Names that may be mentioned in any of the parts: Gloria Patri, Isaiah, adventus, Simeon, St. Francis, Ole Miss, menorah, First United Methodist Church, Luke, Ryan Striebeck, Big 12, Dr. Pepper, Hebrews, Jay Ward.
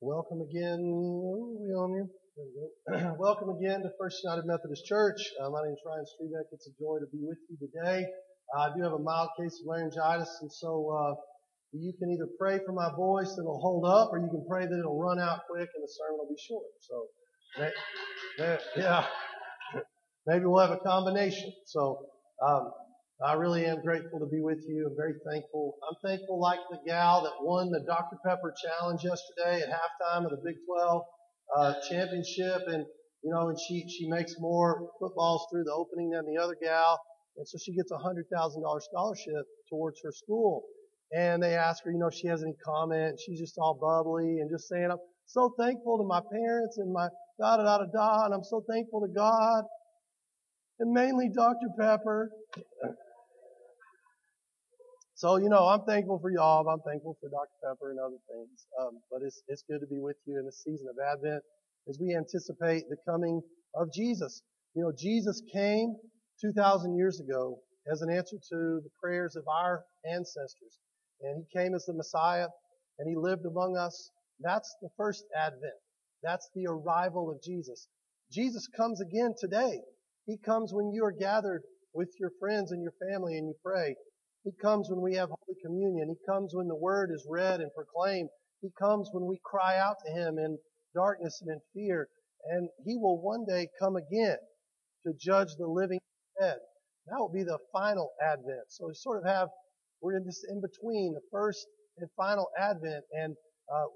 Welcome again. Are we on here? There we go. Welcome again to First United Methodist Church. My name is Ryan Striebeck. It's a joy to be with you today. I do have a mild case of laryngitis, and so you can either pray for my voice that it'll hold up, or you can pray that it'll run out quick and the sermon will be short. Maybe we'll have a combination. So I really am grateful to be with you. I'm very thankful. I'm thankful like the gal that won the Dr. Pepper challenge yesterday at halftime of the Big 12 championship. And, you know, and she makes more footballs through the opening than the other gal. And so she gets a $100,000 scholarship towards her school. And they ask her, you know, if she has any comment. She's just all bubbly and just saying, I'm so thankful to my parents and my da-da-da-da-da, and I'm so thankful to God and mainly Dr. Pepper. So, you know, I'm thankful for y'all. I'm thankful for Dr. Pepper and other things. But it's good to be with you in the season of Advent as we anticipate the coming of Jesus. You know, Jesus came 2,000 years ago as an answer to the prayers of our ancestors. And he came as the Messiah, and he lived among us. That's the first Advent. That's the arrival of Jesus. Jesus comes again today. He comes when you are gathered with your friends and your family and you pray. He comes when we have Holy Communion. He comes when the Word is read and proclaimed. He comes when we cry out to Him in darkness and in fear. And He will one day come again to judge the living and dead. That will be the final Advent. So we sort of have, we're in this in between, the first and final Advent. And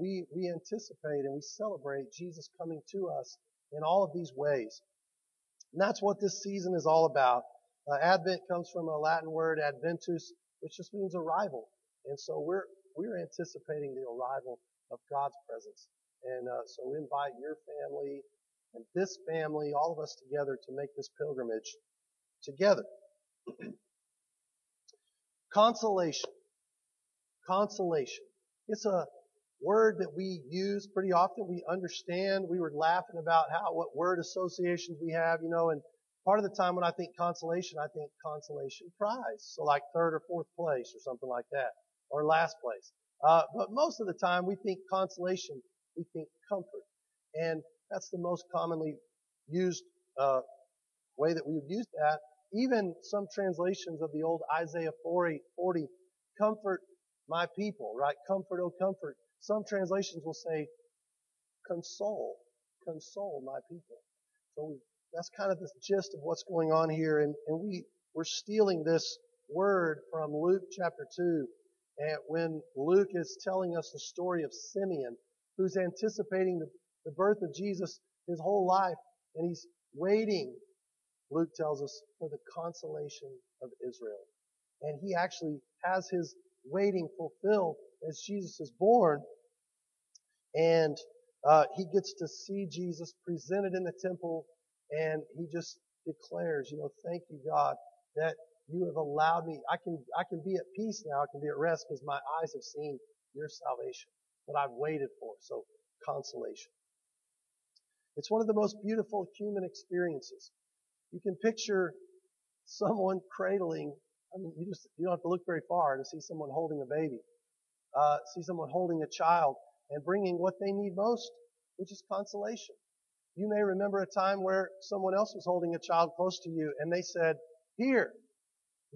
we anticipate and we celebrate Jesus coming to us in all of these ways. And that's what this season is all about. Advent comes from a Latin word, adventus, which just means arrival. And so we're anticipating the arrival of God's presence. And so we invite your family and this family, all of us together, to make this pilgrimage together. Consolation. Consolation. It's a word that we use pretty often. We understand. We were laughing about what word associations we have, you know, and part of the time when I think consolation prize. So like third or fourth place or something like that, or last place. But most of the time we think consolation, we think comfort. And that's the most commonly used way that we've used that. Even some translations of the old Isaiah 40, comfort my people, right? Comfort, oh comfort. Some translations will say, console my people. So that's kind of the gist of what's going on here. And we're stealing this word from Luke chapter 2. And when Luke is telling us the story of Simeon, who's anticipating the birth of Jesus his whole life, and he's waiting, Luke tells us, for the consolation of Israel. And he actually has his waiting fulfilled as Jesus is born, and he gets to see Jesus presented in the temple, and he just declares, you know, thank you, God, that you have allowed me. I can be at peace now. I can be at rest because my eyes have seen your salvation that I've waited for. So consolation. It's one of the most beautiful human experiences. You can picture someone cradling. I mean, you don't have to look very far to see someone holding a baby. See someone holding a child and bringing what they need most, which is consolation. You may remember a time where someone else was holding a child close to you and they said, here,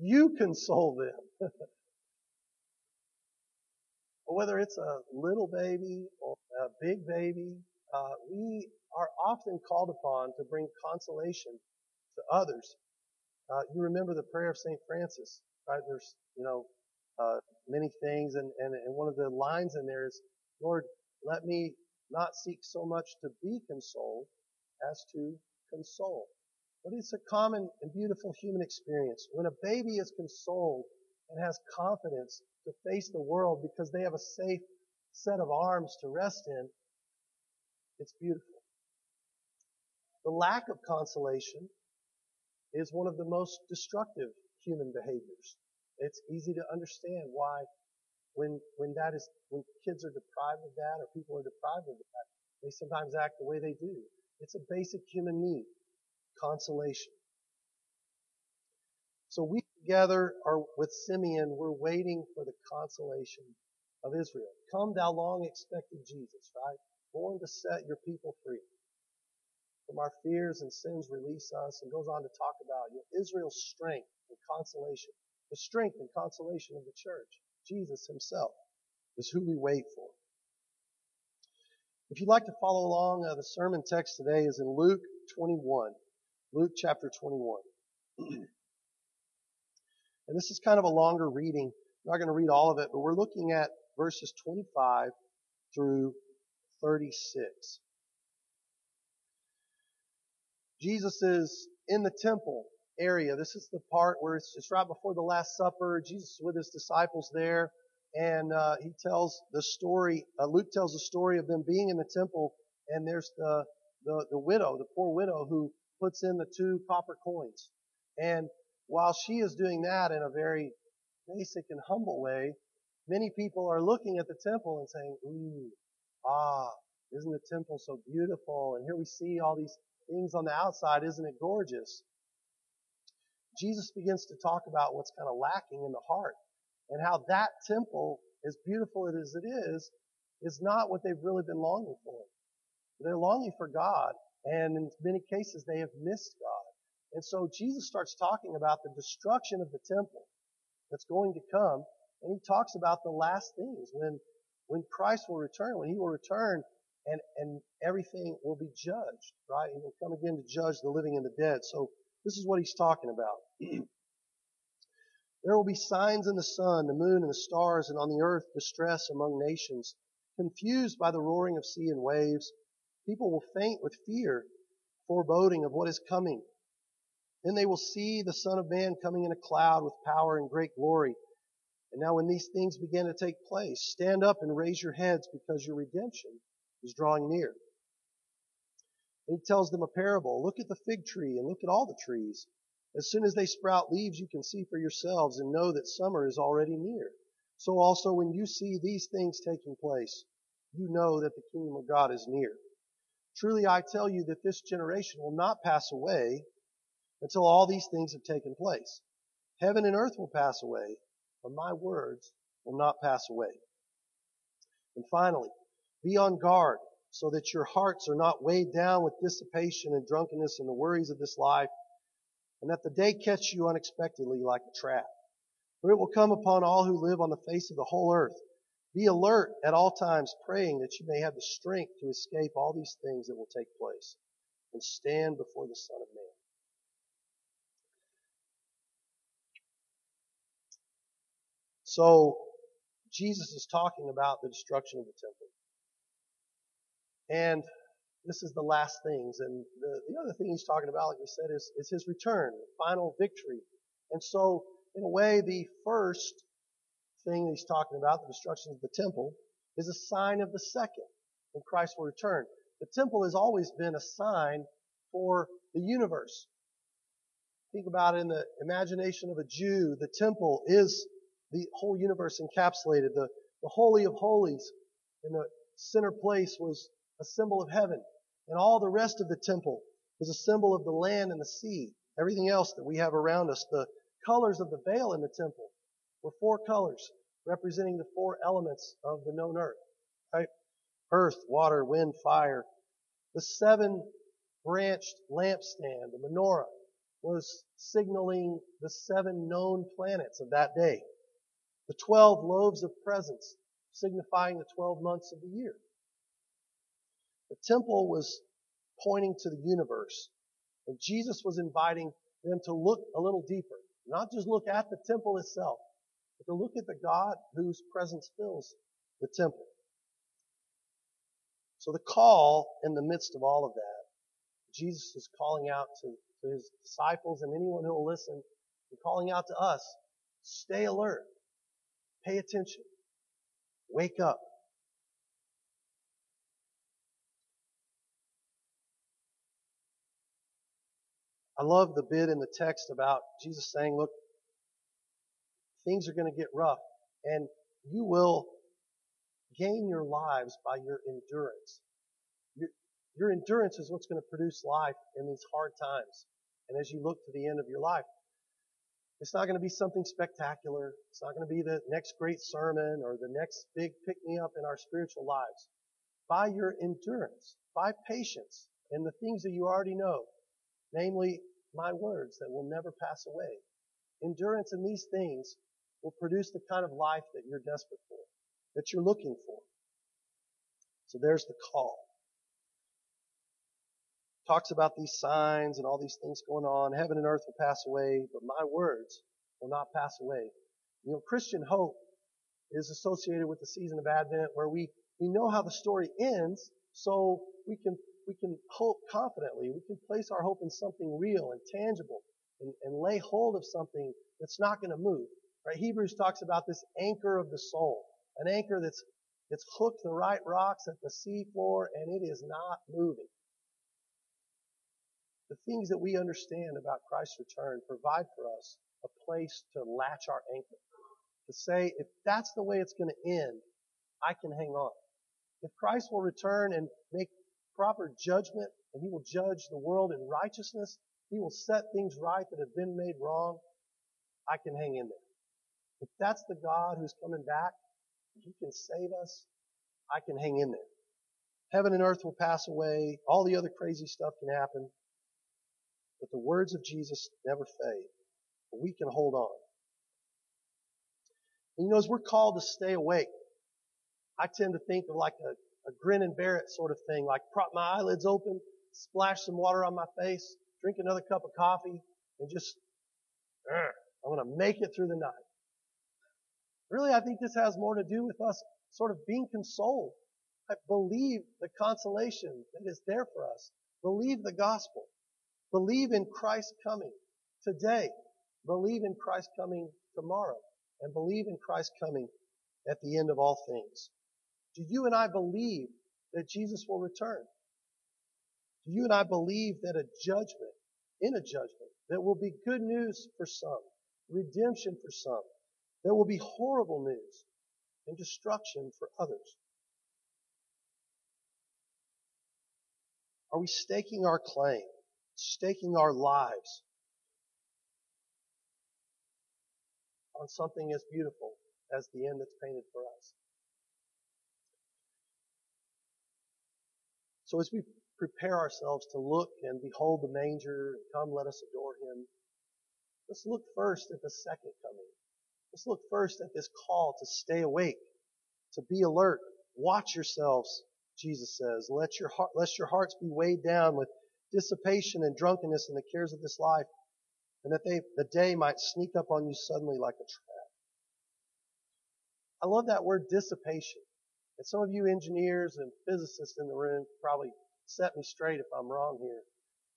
you console them. Whether it's a little baby or a big baby, we are often called upon to bring consolation to others. You remember the prayer of St. Francis, right? There's, you know, many things, and one of the lines in there is, Lord, let me not seek so much to be consoled as to console. But it's a common and beautiful human experience. When a baby is consoled and has confidence to face the world because they have a safe set of arms to rest in, it's beautiful. The lack of consolation is one of the most destructive human behaviors. It's easy to understand why when kids are deprived of that or people are deprived of that, they sometimes act the way they do. It's a basic human need, consolation. So we together are with Simeon, we're waiting for the consolation of Israel. Come thou long expected Jesus, right? born to set your people free. From our fears and sins release us, and goes on to talk about Israel's strength and consolation. The strength and consolation of the church, Jesus himself, is who we wait for. If you'd like to follow along, the sermon text today is in Luke 21, Luke chapter 21. And this is kind of a longer reading. I'm not going to read all of it, but we're looking at verses 25 through 36. Jesus is in the temple area. This is the part where it's right before the Last Supper. Jesus is with his disciples there, and he tells the story. Luke tells the story of them being in the temple, and there's the widow, the poor widow, who puts in the 2 copper coins. And while she is doing that in a very basic and humble way, many people are looking at the temple and saying, isn't the temple so beautiful? And here we see all these things on the outside, isn't it gorgeous? Jesus begins to talk about what's kind of lacking in the heart, and how that temple, as beautiful as it is not what they've really been longing for. They're longing for God, and in many cases they have missed God. And so Jesus starts talking about the destruction of the temple that's going to come, and he talks about the last things, when Christ will return, when he will return, and everything will be judged, right? He will come again to judge the living and the dead. So this is what he's talking about. There will be signs in the sun, the moon, and the stars, and on the earth distress among nations, confused by the roaring of sea and waves. People will faint with fear, foreboding of what is coming. Then they will see the Son of Man coming in a cloud with power and great glory. And now when these things begin to take place, stand up and raise your heads, because your redemption is drawing near. And he tells them a parable. Look at the fig tree and look at all the trees. As soon as they sprout leaves, you can see for yourselves and know that summer is already near. So also when you see these things taking place, you know that the kingdom of God is near. Truly I tell you that this generation will not pass away until all these things have taken place. Heaven and earth will pass away, but my words will not pass away. And finally, be on guard, so that your hearts are not weighed down with dissipation and drunkenness and the worries of this life, and that the day catch you unexpectedly like a trap. For it will come upon all who live on the face of the whole earth. Be alert at all times, praying that you may have the strength to escape all these things that will take place, and stand before the Son of Man. So, Jesus is talking about the destruction of the temple. And this is the last things. And the other thing he's talking about, like we said, is his return, the final victory. And so, in a way, the first thing that he's talking about, the destruction of the temple, is a sign of the second, when Christ will return. The temple has always been a sign for the universe. Think about it, in the imagination of a Jew, the temple is the whole universe encapsulated. The Holy of Holies in the center place was a symbol of heaven, and all the rest of the temple was a symbol of the land and the sea, everything else that we have around us. The colors of the veil in the temple were 4 colors, representing the 4 elements of the known earth, right? Earth, water, wind, fire. The 7-branched lampstand, the menorah, was signaling the 7 known planets of that day. The 12 loaves of presence, signifying the 12 months of the year. The temple was pointing to the universe, and Jesus was inviting them to look a little deeper, not just look at the temple itself, but to look at the God whose presence fills the temple. So the call in the midst of all of that, Jesus is calling out to his disciples and anyone who will listen, and calling out to us, stay alert, pay attention, wake up. I love the bit in the text about Jesus saying, look, things are going to get rough, and you will gain your lives by your endurance. Your endurance is what's going to produce life in these hard times. And as you look to the end of your life, it's not going to be something spectacular. It's not going to be the next great sermon or the next big pick-me-up in our spiritual lives. by your endurance, by patience, in the things that you already know, namely my words that will never pass away. Endurance in these things will produce the kind of life that you're desperate for, that you're looking for. So there's the call. Talks about these signs and all these things going on. Heaven and earth will pass away, but my words will not pass away. You know, Christian hope is associated with the season of Advent where we know how the story ends, so we can hope confidently. We can place our hope in something real and tangible and lay hold of something that's not going to move. Right? Hebrews talks about this anchor of the soul, an anchor that's hooked the right rocks at the sea floor, and it is not moving. The things that we understand about Christ's return provide for us a place to latch our anchor, to say, if that's the way it's going to end, I can hang on. If Christ will return and make proper judgment, and he will judge the world in righteousness, he will set things right that have been made wrong, I can hang in there. If that's the God who's coming back, he can save us, I can hang in there. Heaven and earth will pass away, all the other crazy stuff can happen, but the words of Jesus never fade. We can hold on. And you know, as we're called to stay awake, I tend to think of like a grin and bear it sort of thing, like prop my eyelids open, splash some water on my face, drink another cup of coffee, and just, I'm going to make it through the night. Really, I think this has more to do with us sort of being consoled. I believe the consolation that is there for us. Believe the gospel. Believe in Christ coming today. Believe in Christ coming tomorrow, and believe in Christ coming at the end of all things. Do you and I believe that Jesus will return? Do you and I believe that in a judgment, that will be good news for some, redemption for some, there will be horrible news and destruction for others? Are we staking our claim, staking our lives on something as beautiful as the end that's painted for us? So as we prepare ourselves to look and behold the manger and come let us adore him, let's look first at the second coming. Let's look first at this call to stay awake, to be alert. Watch yourselves, Jesus says. Lest your hearts be weighed down with dissipation and drunkenness and the cares of this life, and that the day might sneak up on you suddenly like a trap. I love that word dissipation. And some of you engineers and physicists in the room probably set me straight if I'm wrong here.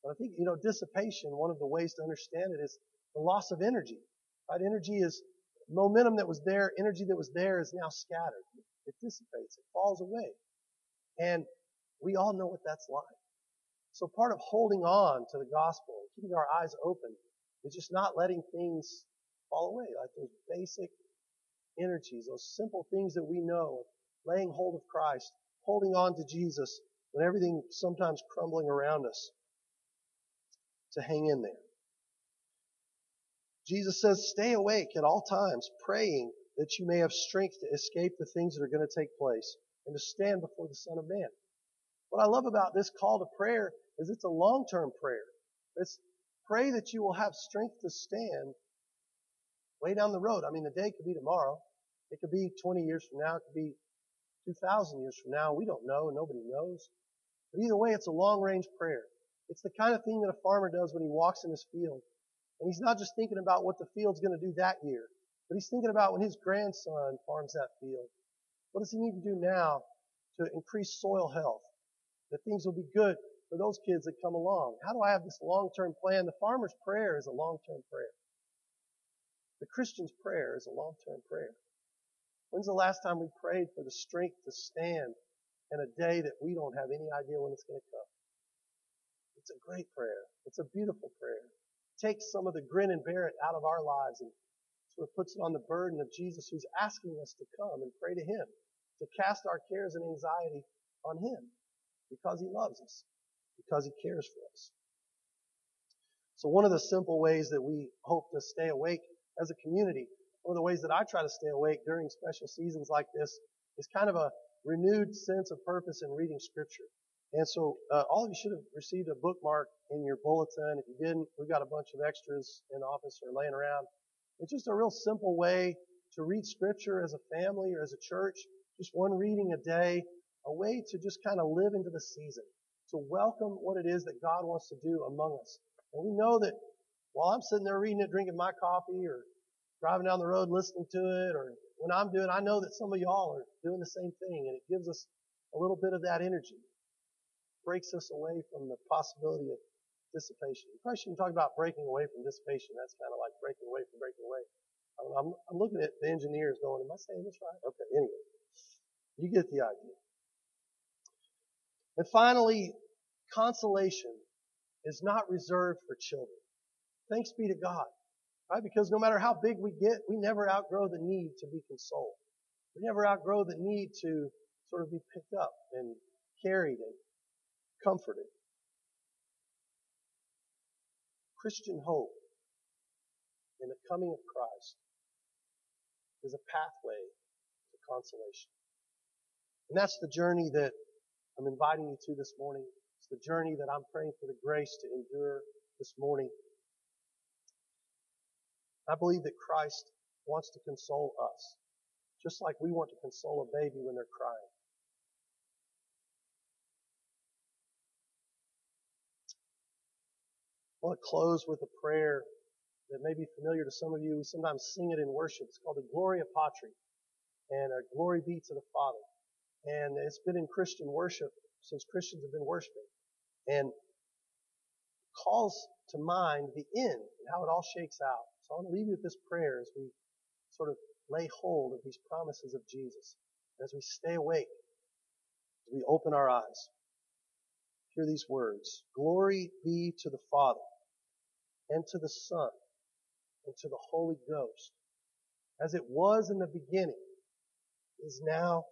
But I think, you know, dissipation, one of the ways to understand it is the loss of energy. Right? Energy is momentum that was there. Energy that was there is now scattered. It dissipates. It falls away. And we all know what that's like. So part of holding on to the gospel and keeping our eyes open, it's just not letting things fall away, like those basic energies, those simple things that we know, laying hold of Christ, holding on to Jesus when everything sometimes crumbling around us, to hang in there. Jesus says, stay awake at all times, praying that you may have strength to escape the things that are going to take place and to stand before the Son of Man. What I love about this call to prayer is it's a long-term prayer. It's pray that you will have strength to stand way down the road. I mean, the day could be tomorrow. It could be 20 years from now. It could be 2,000 years from now. We don't know, and nobody knows. But either way, it's a long-range prayer. It's the kind of thing that a farmer does when he walks in his field. And he's not just thinking about what the field's going to do that year, but he's thinking about when his grandson farms that field. What does he need to do now to increase soil health, that things will be good for those kids that come along? How do I have this long-term plan? The farmer's prayer is a long-term prayer. The Christian's prayer is a long-term prayer. When's the last time we prayed for the strength to stand in a day that we don't have any idea when it's going to come? It's a great prayer. It's a beautiful prayer. It takes some of the grin and bear it out of our lives and sort of puts it on the burden of Jesus, who's asking us to come and pray to him, to cast our cares and anxiety on him because he loves us, because he cares for us. So one of the simple ways that we hope to stay awake as a community, one of the ways that I try to stay awake during special seasons like this is kind of a renewed sense of purpose in reading Scripture. And so all of you should have received a bookmark in your bulletin. If you didn't, we've got a bunch of extras in the office or laying around. It's just a real simple way to read Scripture as a family or as a church, just one reading a day, a way to just kind of live into the season, to welcome what it is that God wants to do among us. And we know that while I'm sitting there reading it, drinking my coffee, or driving down the road listening to it, or when I'm doing, I know that some of y'all are doing the same thing, and it gives us a little bit of that energy. It breaks us away from the possibility of dissipation. You probably shouldn't talk about breaking away from dissipation. That's kind of like breaking away. I'm looking at the engineers going, am I saying this right? Okay, anyway. You get the idea. And finally, consolation is not reserved for children. Thanks be to God. Right? Because no matter how big we get, we never outgrow the need to be consoled. We never outgrow the need to sort of be picked up and carried and comforted. Christian hope in the coming of Christ is a pathway to consolation. And that's the journey that I'm inviting you to this morning. It's the journey that I'm praying for the grace to endure this morning. I believe that Christ wants to console us, just like we want to console a baby when they're crying. I want to close with a prayer that may be familiar to some of you. We sometimes sing it in worship. It's called the Gloria Patri, and a glory be to the Father. And it's been in Christian worship since Christians have been worshiping. And calls to mind the end and how it all shakes out. So I want to leave you with this prayer as we sort of lay hold of these promises of Jesus. As we stay awake, as we open our eyes, hear these words. Glory be to the Father, and to the Son, and to the Holy Ghost, as it was in the beginning, is now,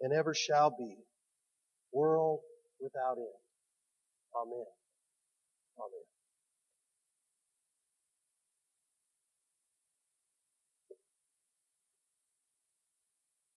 and ever shall be, world without end. Amen. Amen.